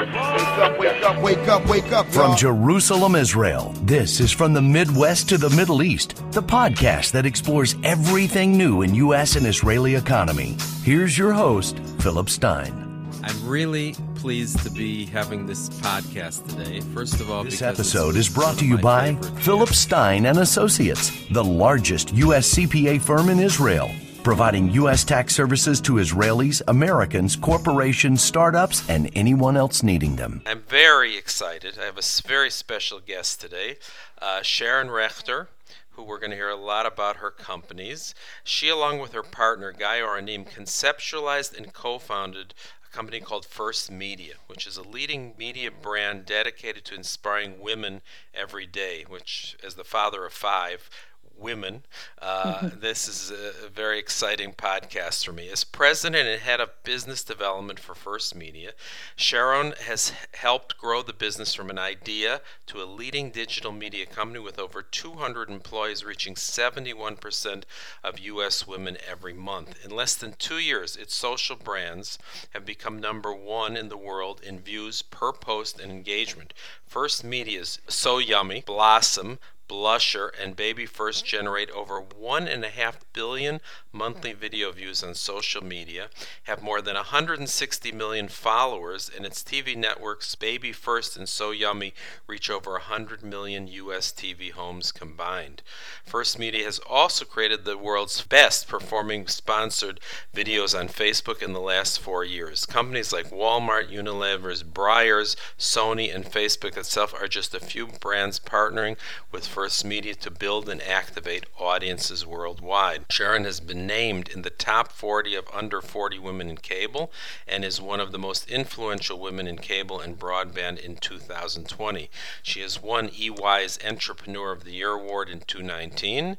Wake up, wake up, wake up. From Jerusalem, Israel, this is From the Midwest to the Middle East, the podcast that explores everything new in U.S. and Israeli economy. Here's your host, Philip Stein. I'm really pleased to be having this podcast today. First of all, this episode is brought to you by Philip Stein and Associates, the largest U.S. CPA firm in Israel, providing U.S. tax services to Israelis, Americans, corporations, startups, and anyone else needing them. I'm very excited. I have a very special guest today, Sharon Rechter, who we're going to hear a lot about her companies. She, along with her partner, Guy Aranim, conceptualized and co-founded company called First Media, which is a leading media brand dedicated to inspiring women every day, which, as the father of five women, this is a very exciting podcast for me. As president and head of business development for First Media, Sharon has helped grow the business from an idea to a leading digital media company with over 200 employees, reaching 71% of U.S. women every month. In less than 2 years, its social brands have become number one in the world in views per post and engagement. First Media's So Yummy, Blossom, Blusher, and BabyFirst generate over 1.5 billion monthly video views on social media, have more than 160 million followers, and its TV networks, BabyFirst and So Yummy, reach over 100 million U.S. TV homes combined. First Media has also created the world's best performing sponsored videos on Facebook in the last 4 years. Companies like Walmart, Unilever, Breyers, Sony, and Facebook itself are just a few brands partnering with First Media to build and activate audiences worldwide. Sharon has been named in the top 40 of under 40 women in cable and is one of the most influential women in cable and broadband in 2020. She has won EY's Entrepreneur of the Year Award in 2019.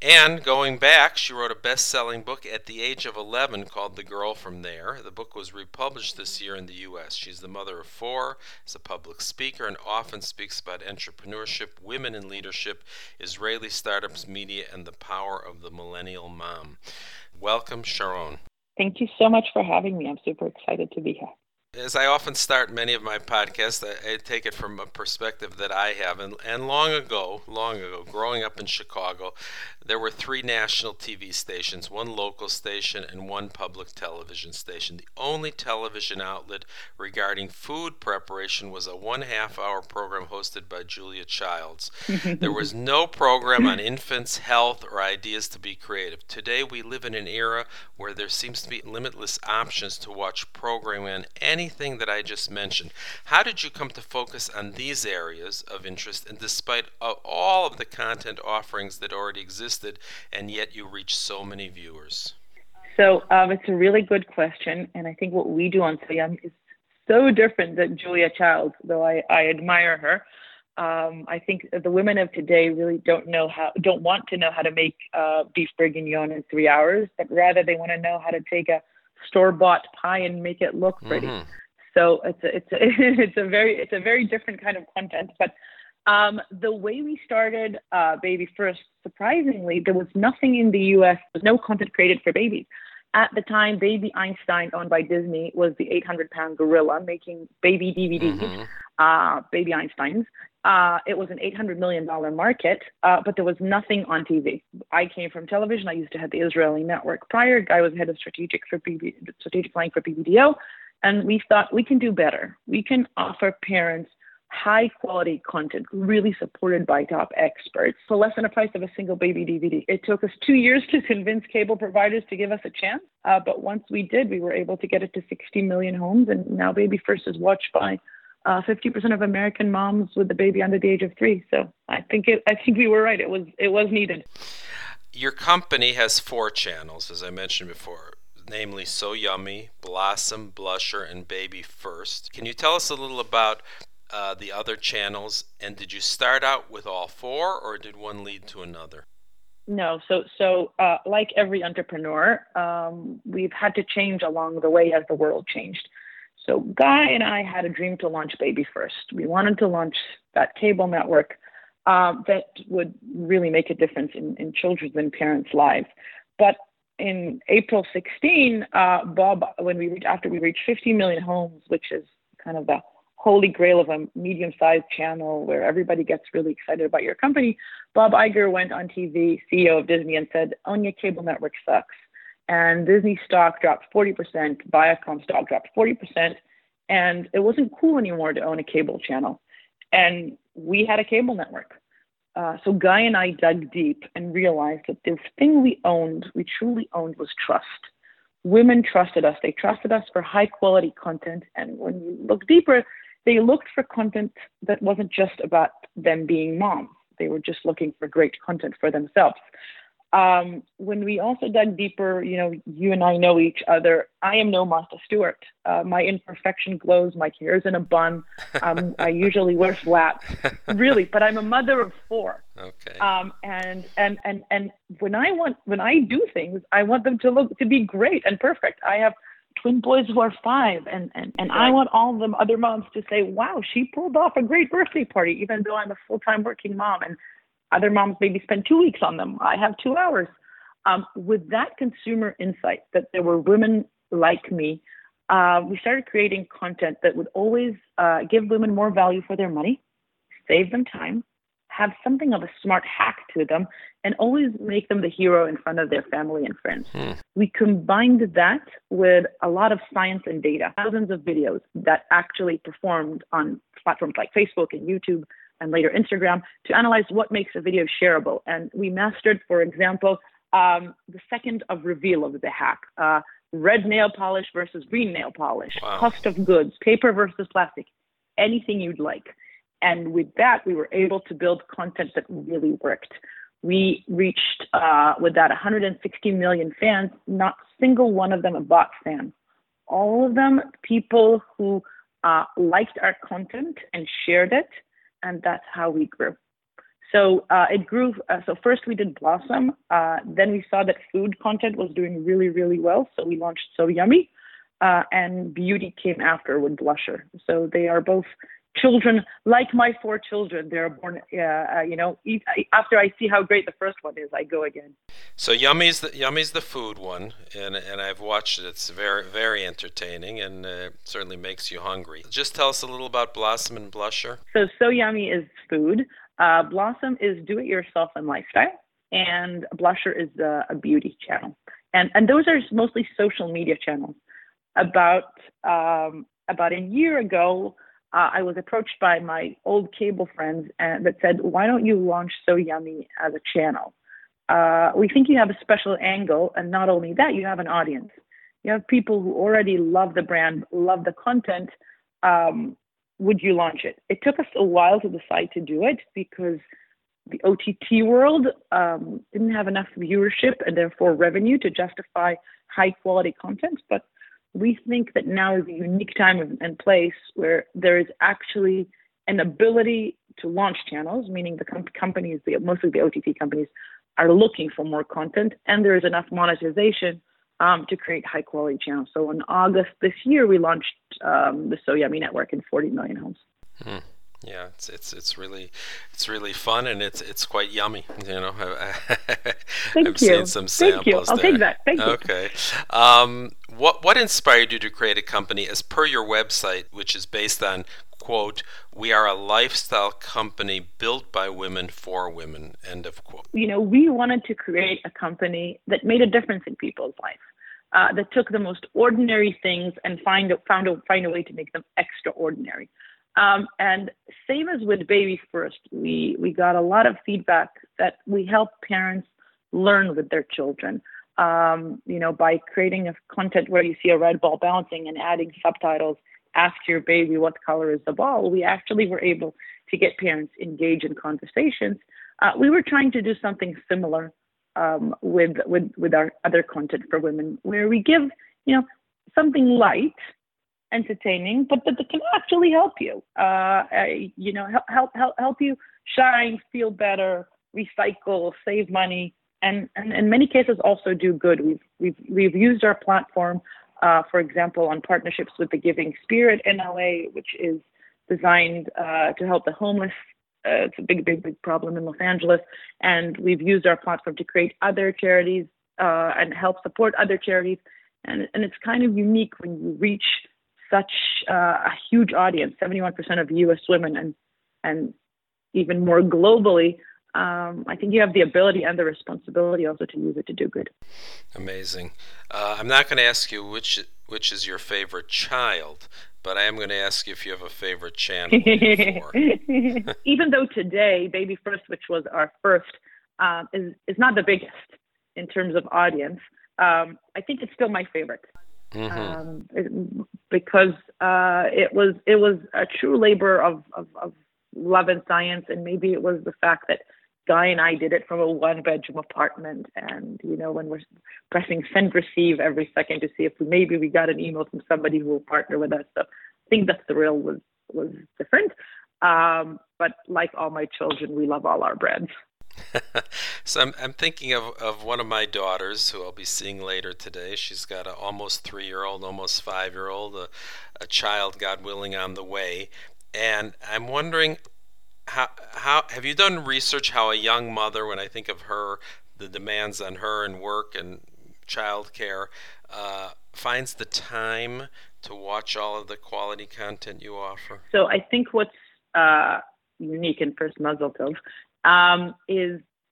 And going back, she wrote a best-selling book at the age of 11 called The Girl From There. The book was republished this year in the U.S. She's the mother of four, is a public speaker, and often speaks about entrepreneurship, women in leadership, Israeli startups, media, and the power of the millennial mom. Welcome, Sharon. Thank you so much for having me. I'm super excited to be here. As I often start many of my podcasts, I take it from a perspective that I have. And long ago, growing up in Chicago, there were three national TV stations, one local station, and one public television station. The only television outlet regarding food preparation was a 1.5-hour program hosted by Julia Childs. There was no program on infants, health, or ideas to be creative. Today, we live in an era where there seems to be limitless options to watch programming on anything that I just mentioned. How did you come to focus on these areas of interest, and despite all of the content offerings that already existed, and yet you reach so many viewers? So it's a really good question, and I think what we do on So Yummy is so different than Julia Childs, though I admire her. I think the women of today really don't want to know how to make beef bourguignon in 3 hours, but rather they want to know how to take a store-bought pie and make it look pretty. So it's a very different kind of content. But the way we started BabyFirst, surprisingly, there was nothing in the U.S. There was no content created for babies at the time. Baby Einstein, owned by Disney, was the 800-pound gorilla making baby DVDs, Baby Einsteins. It was an $800 million market, but there was nothing on TV. I came from television. I used to have the Israeli network prior. I was head of strategic planning for BBDO, and we thought we can do better. We can offer parents high-quality content, really supported by top experts, for less than the price of a single baby DVD. It took us 2 years to convince cable providers to give us a chance, but once we did, we were able to get it to 60 million homes, and now BabyFirst is watched by 50% of American moms with a baby under the age of 3. So I think we were right. It was needed. Your company has 4 channels, as I mentioned before, namely So Yummy, Blossom, Blusher, and BabyFirst. Can you tell us a little about the other channels? And did you start out with all 4, or did one lead to another? No. So like every entrepreneur, we've had to change along the way as the world changed. So Guy and I had a dream to launch BabyFirst. We wanted to launch that cable network that would really make a difference in children's and parents' lives. But in April 16, Bob, after we reached 50 million homes, which is kind of the holy grail of a medium-sized channel where everybody gets really excited about your company, Bob Iger went on TV, CEO of Disney, and said, "Own your cable network sucks." And Disney stock dropped 40%, Viacom stock dropped 40%, and it wasn't cool anymore to own a cable channel. And we had a cable network. So Guy and I dug deep and realized that the thing we owned, we truly owned, was trust. Women trusted us. They trusted us for high-quality content. And when you look deeper, they looked for content that wasn't just about them being moms. They were just looking for great content for themselves. When we also dug deeper, you and I know each other. I am no Martha Stewart. My imperfection glows. My hair's in a bun. I usually wear flats, really. But I'm a mother of four. Okay. And when I do things, I want them to be great and perfect. I have twin boys who are five, and I want all the other moms to say, "Wow, she pulled off a great birthday party," even though I'm a full-time working mom. And other moms maybe spend 2 weeks on them. I have 2 hours. With that consumer insight that there were women like me, we started creating content that would always give women more value for their money, save them time, have something of a smart hack to them, and always make them the hero in front of their family and friends. We combined that with a lot of science and data, thousands of videos that actually performed on platforms like Facebook and YouTube, and later Instagram, to analyze what makes a video shareable. And we mastered, for example, the second of reveal of the hack, red nail polish versus green nail polish, cost of goods, paper versus plastic, anything you'd like. And with that, we were able to build content that really worked. We reached, with that, 160 million fans, not single one of them a bot fan. All of them people who liked our content and shared it, and that's how we grew. So it grew. So first we did Blossom. Then we saw that food content was doing really, really well. So we launched So Yummy, and beauty came after with Blusher. So they are both children, like my four children. They're born, after I see how great the first one is, I go again. So Yummy's the food one, and I've watched it. It's very, very entertaining and certainly makes you hungry. Just tell us a little about Blossom and Blusher. So Yummy is food. Blossom is do-it-yourself and lifestyle, and Blusher is a beauty channel. And those are mostly social media channels. About a year ago, I was approached by my old cable friends that said, "Why don't you launch So Yummy as a channel? We think you have a special angle, and not only that, you have an audience. You have people who already love the brand, love the content. Would you launch it?" It took us a while to decide to do it because the OTT world didn't have enough viewership and therefore revenue to justify high-quality content, but we think that now is a unique time and place where there is actually an ability to launch channels, meaning the companies, mostly the OTT companies, are looking for more content, and there is enough monetization to create high-quality channels. So in August this year, we launched the So Yummy Network in 40 million homes. Yeah, it's really fun, and it's quite yummy. I've seen some samples. Thank you. I'll take that. Thank you. Okay. What inspired you to create a company as per your website, which is based on, quote, "We are a lifestyle company built by women for women," end of quote. We wanted to create a company that made a difference in people's life, that took the most ordinary things and find a way to make them extraordinary. And same as with BabyFirst, we got a lot of feedback that we help parents learn with their children, by creating a content where you see a red ball bouncing and adding subtitles, "Ask your baby what color is the ball." We actually were able to get parents engaged in conversations. We were trying to do something similar with our other content for women, where we give, something light, entertaining, but that can actually help you, help you shine, feel better, recycle, save money, and in many cases also do good. We've used our platform, for example, on partnerships with the Giving Spirit NLA, which is designed to help the homeless. It's a big problem in Los Angeles, and we've used our platform to create other charities and help support other charities. And it's kind of unique when you reach such a huge audience, 71% of U.S. women, and even more globally, I think you have the ability and the responsibility also to use it to do good. Amazing. I'm not going to ask you which is your favorite child, but I am going to ask you if you have a favorite channel. Even though today, BabyFirst, which was our first, is not the biggest in terms of audience, I think it's still my favorite. Mm-hmm. Because it was a true labor of love and science, and maybe it was the fact that Guy and I did it from a one-bedroom apartment, and when we're pressing send receive every second to see if maybe we got an email from somebody who will partner with us. So I think that the thrill was different, but like all my children, we love all our brands. So I'm thinking of one of my daughters who I'll be seeing later today. She's got an almost 3-year-old, almost 5-year-old, a child, God willing, on the way. And I'm wondering, how have you done research how a young mother, when I think of her, the demands on her and work and childcare, finds the time to watch all of the quality content you offer? So I think what's unique in First Mazel Tov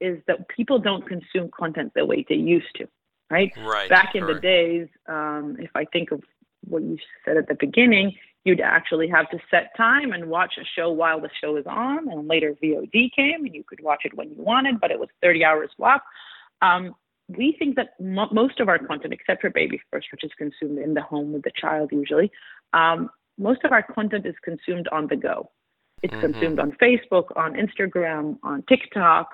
is that people don't consume content the way they used to, right? Right. Back in the days, if I think of what you said at the beginning, you'd actually have to set time and watch a show while the show is on, and later VOD came, and you could watch it when you wanted, but it was 30 hours block. We think that most of our content, except for BabyFirst, which is consumed in the home with the child usually, most of our content is consumed on the go. It's consumed on Facebook, on Instagram, on TikTok,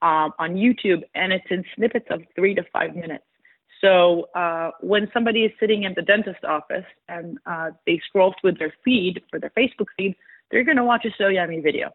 on YouTube, and it's in snippets of 3 to 5 minutes. So when somebody is sitting at the dentist's office and they scroll through their feed for their Facebook feed, they're going to watch a So Yummy video.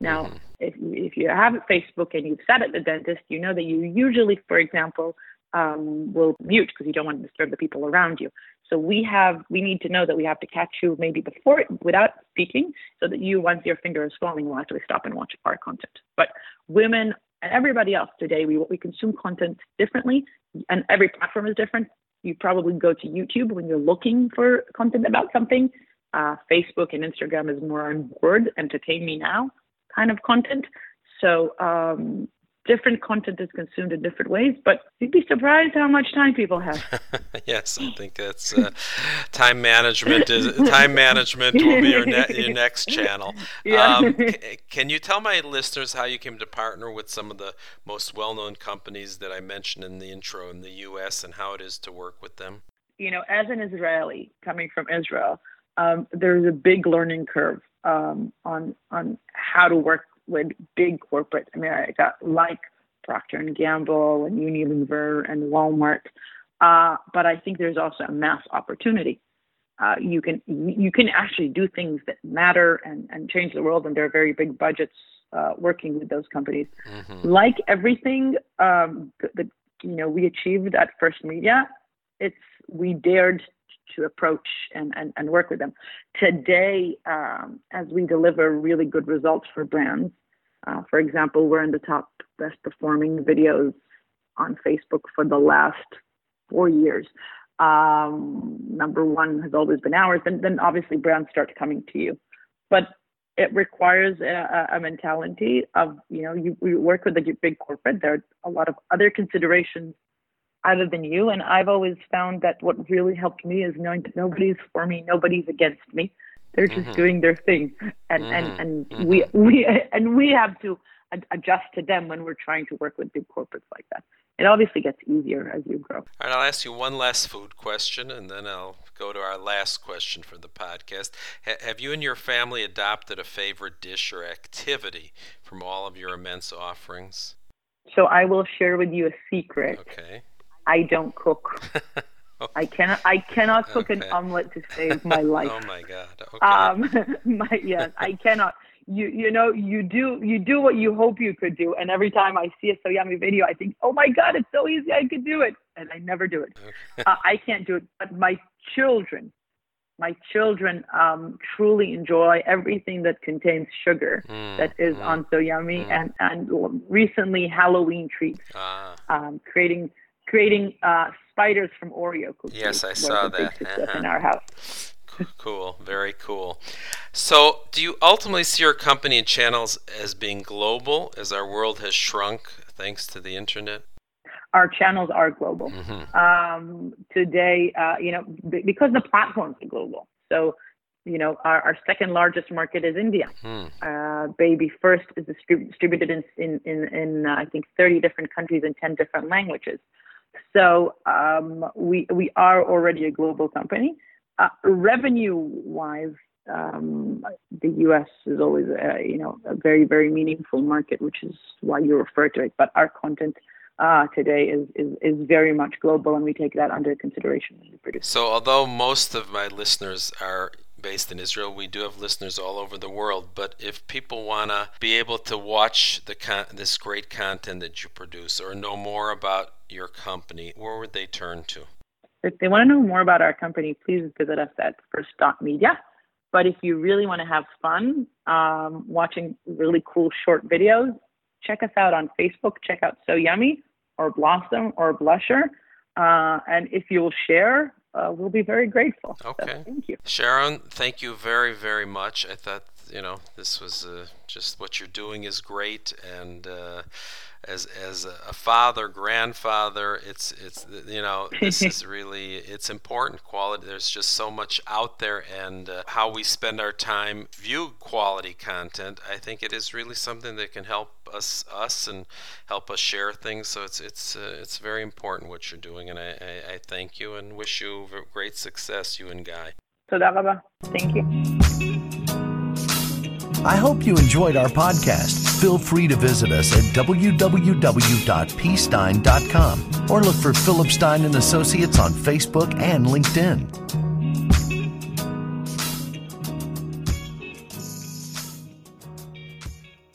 Now, if you have Facebook and you've sat at the dentist, you know that you usually, for example, will mute because you don't want to disturb the people around you. So we need to know that we have to catch you maybe before, without speaking, so that you, once your finger is falling, will actually stop and watch our content. But women and everybody else today, we consume content differently, and every platform is different. You probably go to YouTube when you're looking for content about something. Facebook and Instagram is more on board, entertain me now kind of content. So different content is consumed in different ways, but you'd be surprised how much time people have. Yes, I think that's time management. Time management will be your next channel. Yeah. Can you tell my listeners how you came to partner with some of the most well-known companies that I mentioned in the intro in the U.S. and how it is to work with them? As an Israeli coming from Israel, there's a big learning curve on how to work with big corporate America, like Procter and Gamble and Unilever and Walmart. But I think there's also a mass opportunity. You can actually do things that matter and change the world, and there are very big budgets working with those companies. Mm-hmm. Like everything that we achieved at First Media, we dared to approach and work with them. Today, as we deliver really good results for brands, for example, we're in the top best performing videos on Facebook for the last 4 years. Number one has always been ours, and then obviously brands start coming to you. But it requires a mentality of, you work with a big corporate. There are a lot of other considerations other than you. And I've always found that what really helped me is knowing that nobody's for me, nobody's against me. They're just doing their thing. And we have to adjust to them when we're trying to work with big corporates like that. It obviously gets easier as you grow. All right, I'll ask you one last food question, and then I'll go to our last question for the podcast. Have you and your family adopted a favorite dish or activity from all of your immense offerings? So I will share with you a secret. Okay. I don't cook. I cannot cook an omelet to save my life. Oh my God. Okay. I cannot. You do what you hope you could do, and every time I see a So Yummy video, I think, oh my God, it's so easy, I could do it, and I never do it. Okay. I can't do it. But my children truly enjoy everything that contains sugar that is on So Yummy, and recently Halloween treats, creating spiders from Oreo cookies. Yes, I saw that in our house. Cool. Very cool. So do you ultimately see your company and channels as being global as our world has shrunk thanks to the internet? Our channels are global. Mm-hmm. Today, because the platforms are global. So, our second largest market is India. Mm-hmm. BabyFirst is distributed in I think 30 different countries in 10 different languages. So we are already a global company. Revenue-wise, the U.S. is always, a very, very meaningful market, which is why you refer to it. But our content today is very much global, and we take that under consideration when we produce. So, although most of my listeners are based in Israel, we do have listeners all over the world. But if people want to be able to watch this great content that you produce or know more about your company, where would they turn to? If they want to know more about our company, please visit us at first.media. But if you really want to have fun watching really cool short videos, check us out on Facebook. Check out So Yummy or Blossom or Blusher. And if you'll share, we'll be very grateful. Okay. So, thank you. Sharon, thank you very, very much. I thought, this was just what you're doing is great. And as a father, grandfather, it's this is really, it's important quality. There's just so much out there, and how we spend our time view quality content. I think it is really something that can help us and help us share things. So it's very important what you're doing, and I thank you and wish you great success, you and Guy. Toda rabba. Thank you. I hope you enjoyed our podcast. Feel free to visit us at www.pstein.com or look for Philip Stein and Associates on Facebook and LinkedIn.